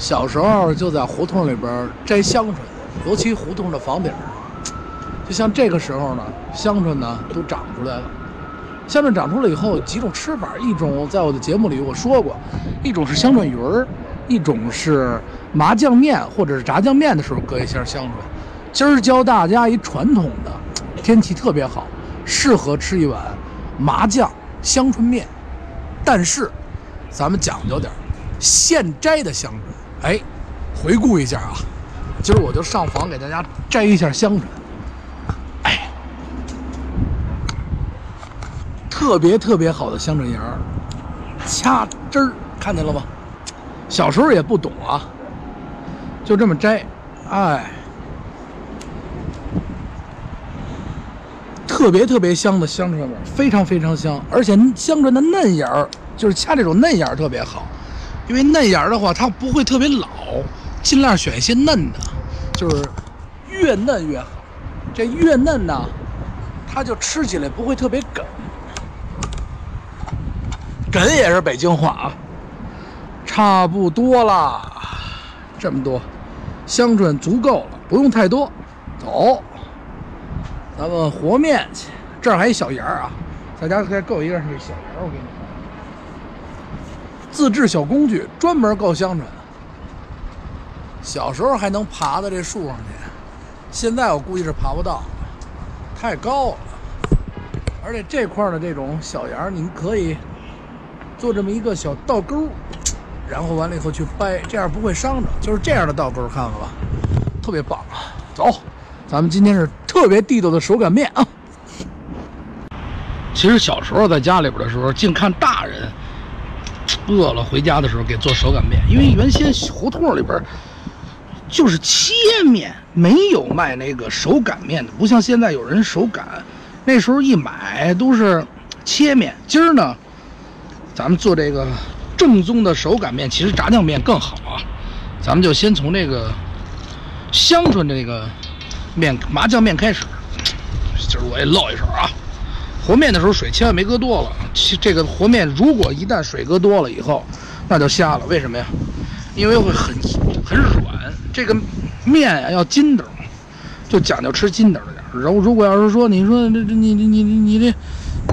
小时候就在胡同里边摘香椿，尤其胡同的房顶上，就像这个时候呢，香椿呢都长出来了。香椿长出来以后有几种吃法，一种在我的节目里我说过，一种是香椿鱼儿，一种是麻酱面或者是炸酱面的时候搁一下香椿。今儿教大家一传统的，天气特别好，适合吃一碗麻酱香椿面，但是咱们讲究点，现摘的香椿。哎，回顾一下啊，今儿我就上房给大家摘一下香椿。哎，特别特别好的香椿芽儿，掐汁儿，看见了吗？小时候也不懂啊，就这么摘，哎，特别特别香的香椿味，非常非常香，而且香椿的嫩芽儿，就是掐这种嫩芽儿特别好。因为嫩芽的话它不会特别老，尽量选一些嫩的，就是越嫩越好。这越嫩呢，它就吃起来不会特别梗。梗也是北京话啊。差不多啦，这么多香椿足够了，不用太多。走，咱们和面去。这儿还有小芽啊，大家再够一个这小芽，我给你。自制小工具，专门够香椿。小时候还能爬到这树上去，现在我估计是爬不到，太高了。而且这块的这种小芽，你可以做这么一个小倒钩，然后完了以后去掰，这样不会伤着。就是这样的倒钩，看看吧，特别棒。走，咱们今天是特别地道的手擀面啊。其实小时候在家里边的时候，净看大人。饿了回家的时候给做手擀面，因为原先胡同里边就是切面，没有卖那个手擀面的，不像现在有人手擀，那时候一买都是切面。今儿呢，咱们做这个正宗的手擀面，其实炸酱面更好啊。咱们就先从这个香椿这个面麻酱面开始，今儿我也烙一手啊。和面的时候水千万没搁多了，这个和面如果一旦水搁多了以后，那就瞎了。为什么呀？因为会很软，这个面啊要筋斗，就讲究吃筋斗的点。然后如果要是说你说你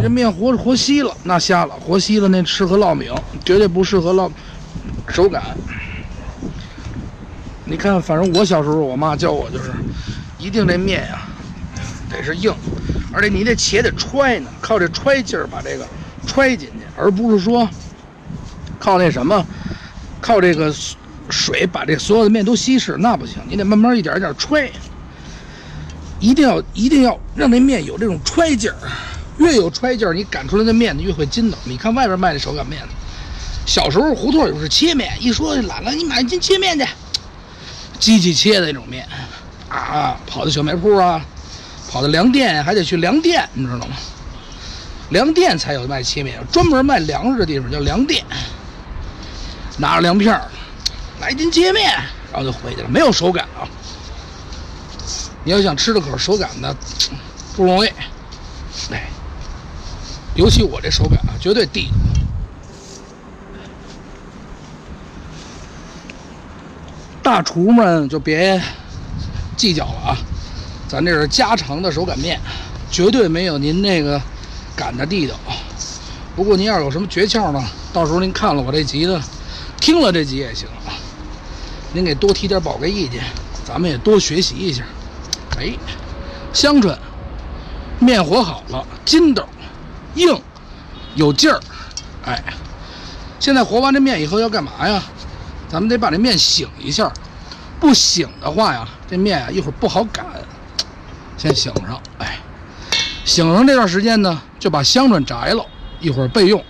这面和稀了，那瞎了，和稀了那适合烙饼，绝对不适合烙手擀。你看，反正我小时候我妈教我就是，一定这面呀、得是硬。而且你这茄得揣呢，靠这揣劲儿把这个揣进去，而不是说靠那什么，靠这个水把这所有的面都稀释，那不行，你得慢慢一点一点揣，一定要让那面有这种揣劲儿，越有揣劲儿，你擀出来的面越会筋道。你看外边卖的手擀面，小时候胡同里是切面，一说懒了，你买斤切面去，机器切的那种面啊，跑到小卖铺啊。跑到粮店还得去粮店，你知道吗？粮店才有卖切面，专门卖粮食的地方叫粮店。拿着粮票，来斤切面，然后就回去了。没有手擀啊，你要想吃的口手擀的不容易。哎，尤其我这手擀啊，绝对地道。大厨们就别计较了啊。咱这是家常的手擀面，绝对没有您那个擀的地道。不过您要是有什么诀窍呢，到时候您看了我这集的，听了这集也行，您给多提点宝贵意见，咱们也多学习一下。哎，香椿面和好了，筋斗硬有劲儿。哎，现在和完这面以后要干嘛呀？咱们得把这面醒一下，不醒的话呀，这面啊一会儿不好擀。先醒上，哎，醒上这段时间呢，就把香椿摘了，一会儿备用。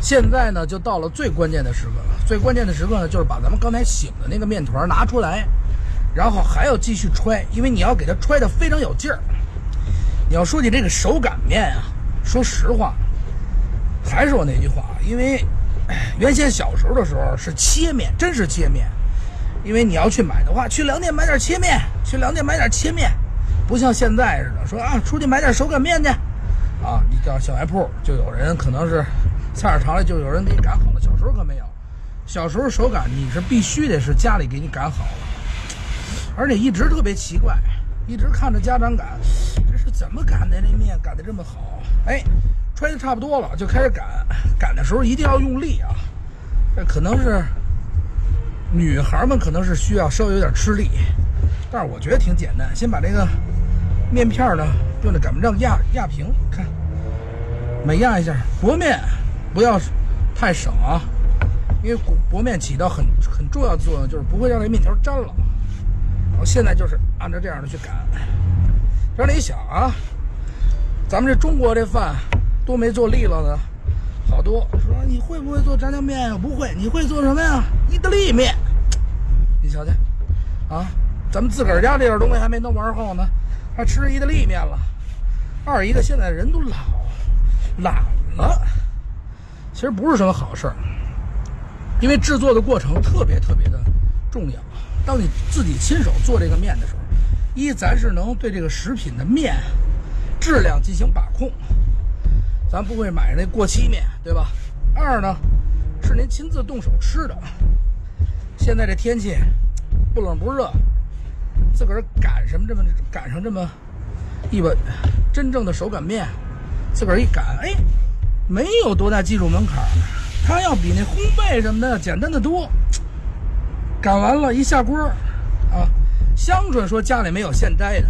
现在呢，就到了最关键的时刻了。最关键的时刻呢，就是把咱们刚才醒的那个面团拿出来，然后还要继续揣，因为你要给它揣得非常有劲儿。你要说起这个手擀面啊，说实话，还是我那句话，因为原先小时候的时候是切面，真是切面。因为你要去买的话，去粮店买点切面，不像现在似的，说啊，出去买点手擀面去，啊，你到小卖铺就有人可能是菜市场里就有人给你擀好了，小时候可没有。小时候手擀你是必须得是家里给你擀好了，而且一直特别奇怪，一直看着家长擀，这是怎么擀的？这面擀得这么好？哎，揣的差不多了就开始擀，擀的时候一定要用力啊！这可能是女孩们可能是需要稍微有点吃力，但是我觉得挺简单。先把这个面片呢用这擀面杖压平，看每压一下，和面不要太省啊。因为薄面起到很重要的作用，就是不会让这面条粘了。然后现在就是按照这样的去擀。这里想啊，咱们这中国这饭都没做利落的，好多说你会不会做炸酱面呀？不会，你会做什么呀？意大利面。你瞧瞧，啊，咱们自个儿家这点东西还没弄玩好呢，还吃意大利面了。二一个，现在人都懒了，其实不是什么好事儿。因为制作的过程特别的重要。当你自己亲手做这个面的时候，一咱是能对这个食品的面质量进行把控，咱不会买那过期面，对吧？二呢，是您亲自动手吃的。现在这天气不冷不热，自个儿擀上这么一碗真正的手擀面，自个儿一擀，哎，没有多大技术门槛。它要比那烘焙什么的简单的多，擀完了一下锅啊。香准说家里没有现摘的，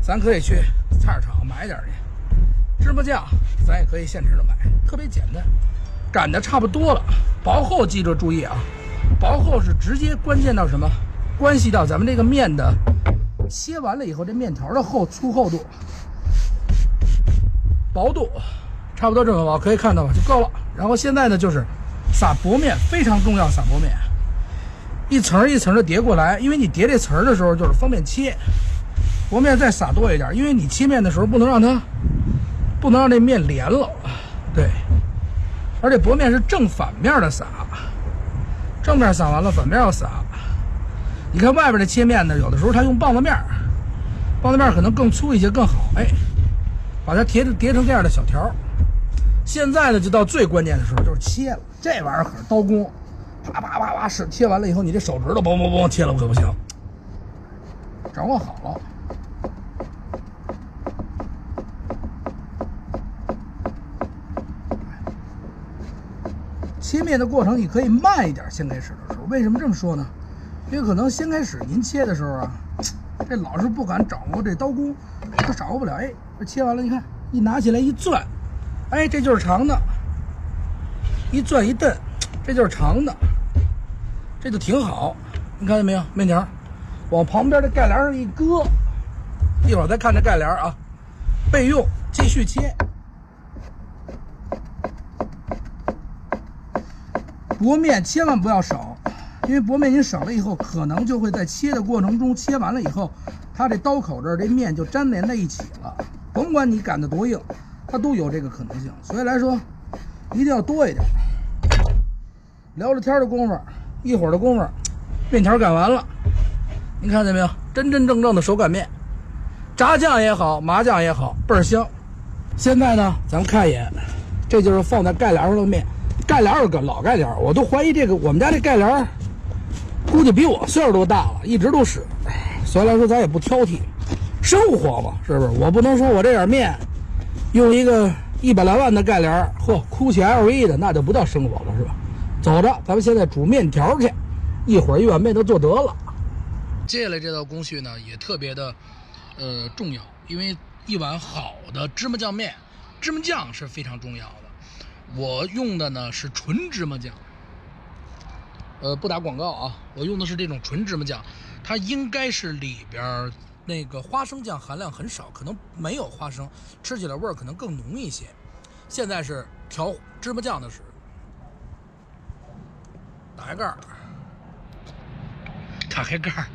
咱可以去菜市场买点去。芝麻酱咱也可以现成的买，特别简单。擀的差不多了，薄厚记着注意啊，薄厚是直接关键到什么？关系到咱们这个面的切完了以后这面条的粗厚度、薄度，差不多这么薄，可以看到吧，就够了。然后现在呢，就是撒薄面，非常重要。撒薄面一层一层的叠过来，因为你叠这层的时候就是方便切。薄面再撒多一点，因为你切面的时候不能让这面连了，对。而且薄面是正反面的撒，正面撒完了，反面要撒。你看外边的切面呢，有的时候它用棒子面，棒子面可能更粗一些更好。哎，把它叠成这样的小条。现在呢，就到最关键的时候，就是切了。这玩意儿可是刀工，啪啪啪啪是切完了以后，你这手指头嘣嘣嘣切了可不行。掌握好了，切面的过程你可以慢一点。先开始的时候，为什么这么说呢？因为可能先开始您切的时候啊，这老是不敢掌握这刀工，他掌握不了。哎，这切完了，你看一拿起来一攥。哎，这就是长的，一攥一蹬，这就是长的，这就挺好。你看见没有？面条往旁边的盖帘上一搁，一会儿再看这盖帘啊，备用，继续切。薄面千万不要省，因为薄面您省了以后，可能就会在切的过程中，切完了以后，它这刀口这面就粘连在一起了，甭管你擀得多硬，它都有这个可能性，所以来说一定要多一点。聊着天的功夫，一会儿的功夫，面条擀完了，您看见没有？真正的手擀面，炸酱也好，麻酱也好，倍儿香。现在呢，咱们看一眼，这就是放在盖帘上的面。盖帘有个老盖帘，我都怀疑这个我们家这盖帘，估计比我岁数都大了，一直都使。所以来说，咱也不挑剔，生活嘛，是不是？我不能说我这点面。用一个100来万的盖帘儿，嚯，哭起 LV 的，那就不叫生活了，是吧？走着，咱们现在煮面条去，一会儿一碗面就做得了。接下来这道工序呢，也特别的重要，因为一碗好的芝麻酱面，芝麻酱是非常重要的。我用的呢是纯芝麻酱，不打广告啊，我用的是这种纯芝麻酱，它应该是里边。那个花生酱含量很少，可能没有花生，吃起来味儿可能更浓一些。现在是调芝麻酱的时候，打开盖儿，打开盖儿。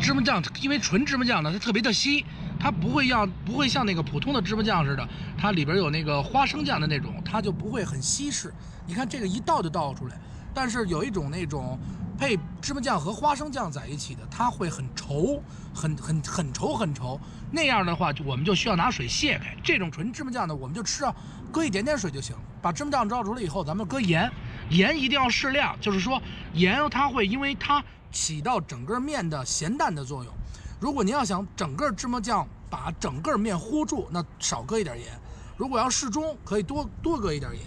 芝麻酱因为纯芝麻酱呢，它特别的稀，它不会像那个普通的芝麻酱似的，它里边有那个花生酱的那种，它就不会很稀释。你看这个一倒就倒出来，但是有一种那种。配芝麻酱和花生酱在一起的，它会很稠，很稠。那样的话，我们就需要拿水卸开。这种纯芝麻酱呢，我们就吃啊，搁一点点水就行。把芝麻酱罩住了以后，咱们搁盐，盐一定要适量，就是说盐它会因为它起到整个面的咸淡的作用。如果您要想整个芝麻酱把整个面糊住，那少搁一点盐；如果要适中，可以多搁一点盐。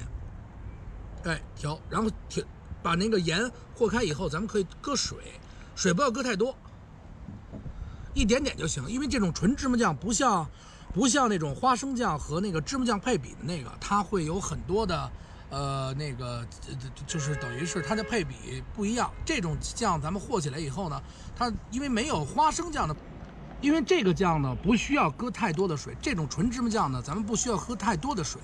哎，调，然后调，把那个盐和开以后，咱们可以搁水，水不要搁太多，一点点就行。因为这种纯芝麻酱不像那种花生酱和那个芝麻酱配比的那个，它会有很多的，那个就是等于是它的配比不一样。这种酱咱们和起来以后呢，它因为没有花生酱的，因为这个酱呢不需要搁太多的水，这种纯芝麻酱呢咱们不需要喝太多的水，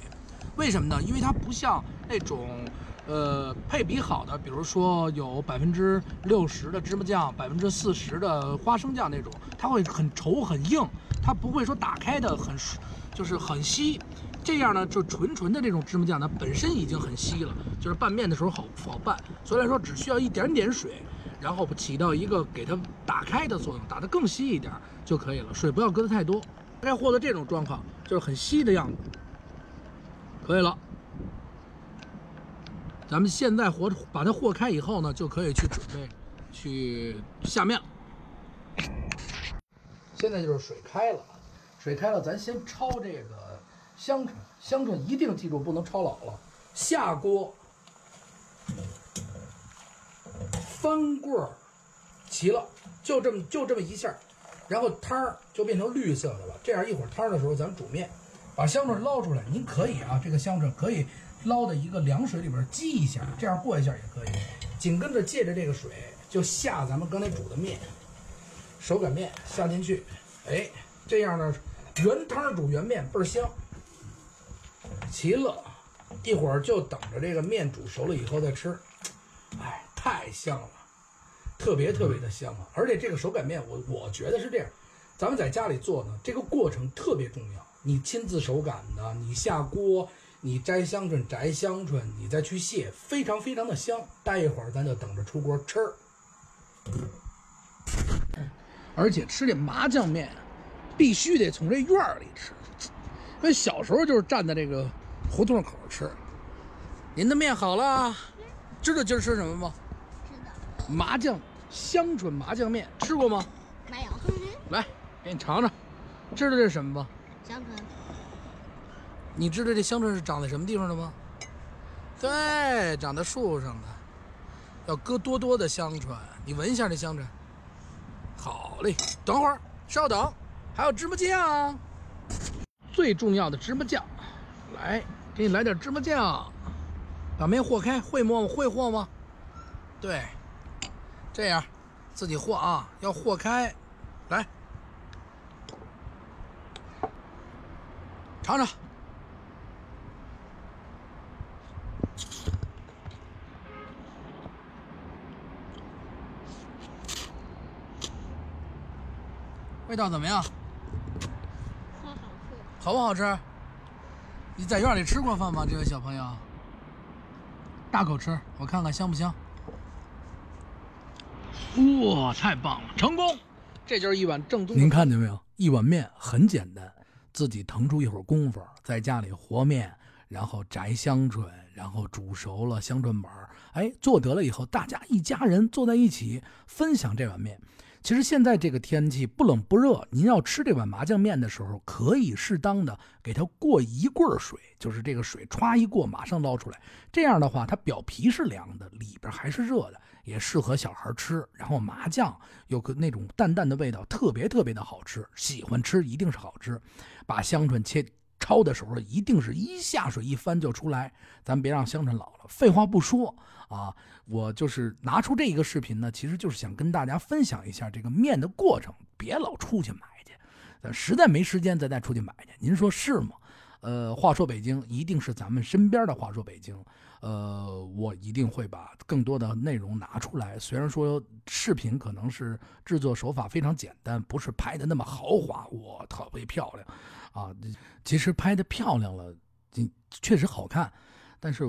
为什么呢？因为它不像那种配比好的，比如说有60%的芝麻酱，40%的花生酱那种，它会很稠很硬，它不会说打开的很就是很稀。这样呢，就纯的这种芝麻酱呢本身已经很稀了，就是拌面的时候好拌。所以来说，只需要一点点水，然后起到一个给它打开的作用，打得更稀一点就可以了，水不要搁得太多。大概和到这种状况，就是很稀的样子，可以了。咱们现在把它和开以后呢，就可以去准备去下面了。现在就是水开了，水开了，咱先焯这个香椿，香椿一定记住不能焯老了。下锅翻棍儿，齐了，就这么一下，然后汤儿就变成绿色的了。这样一会儿汤的时候，咱们煮面，把香椿捞出来。您可以啊，这个香椿可以捞到一个凉水里边激一下，这样过一下也可以。紧跟着借着这个水就下咱们刚才煮的面，手擀面下进去，哎，这样呢原汤煮原面倍儿香。齐了，一会儿就等着这个面煮熟了以后再吃，哎，太香了，特别的香了。而且这个手擀面我觉得是这样，咱们在家里做呢，这个过程特别重要，你亲自手擀的，你下锅，你摘香椿，你再去卸，非常的香。待一会儿咱就等着出锅吃，而且吃这麻酱面必须得从这院儿里吃，因为小时候就是站在这个胡同口吃。您的面好了，知道今儿吃什么吗？知道。麻酱香椿麻酱面吃过吗？没有。来，给你尝尝，知道这是什么吗？香椿。你知道这香椿是长在什么地方的吗？对，长在树上的。要割多的香椿，你闻一下这香椿。好嘞，等会儿，稍等，还有芝麻酱，最重要的芝麻酱，来，给你来点芝麻酱，把面和开，会和吗？对，这样自己和啊，要和开，来，尝尝。味道怎么样？好吃。好不好吃？你在院里吃过饭吗，这位小朋友？大口吃，我看看香不香。哇，太棒了，成功！这就是一碗正宗。您看见没有？一碗面很简单，自己腾出一会儿功夫，在家里和面，然后摘香椿，然后煮熟了香椿板，哎，做得了以后，大家一家人坐在一起分享这碗面。其实现在这个天气不冷不热，您要吃这碗麻酱面的时候，可以适当的给它过一棍水，就是这个水歘一过马上捞出来，这样的话它表皮是凉的，里边还是热的，也适合小孩吃。然后麻酱有个那种淡淡的味道，特别的好吃，喜欢吃一定是好吃。把香椿焯的时候一定是一下水一翻就出来，咱别让香椿老了。废话不说啊，我就是拿出这一个视频呢，其实就是想跟大家分享一下这个面的过程，别老出去买去，实在没时间再出去买去，您说是吗？话说北京一定是咱们身边的话说北京，我一定会把更多的内容拿出来。虽然说视频可能是制作手法非常简单，不是拍的那么豪华，我特别漂亮啊，其实拍的漂亮了确实好看，但是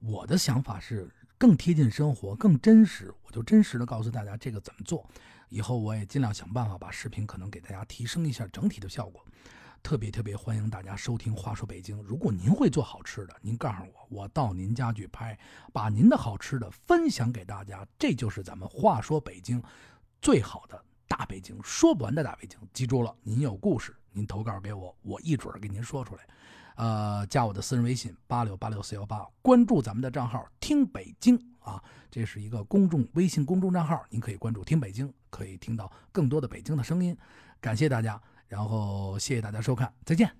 我的想法是更贴近生活，更真实，我就真实的告诉大家这个怎么做。以后我也尽量想办法把视频可能给大家提升一下整体的效果。特别欢迎大家收听话说北京。如果您会做好吃的，您告诉我到您家去拍，把您的好吃的分享给大家，这就是咱们话说北京最好的大北京，说不完的大北京。记住了，您有故事您投稿给我，我一准给您说出来。加我的私人微信86864185，关注咱们的账号听北京啊，这是一个微信公众账号，您可以关注听北京，可以听到更多的北京的声音。感谢大家，然后谢谢大家收看，再见。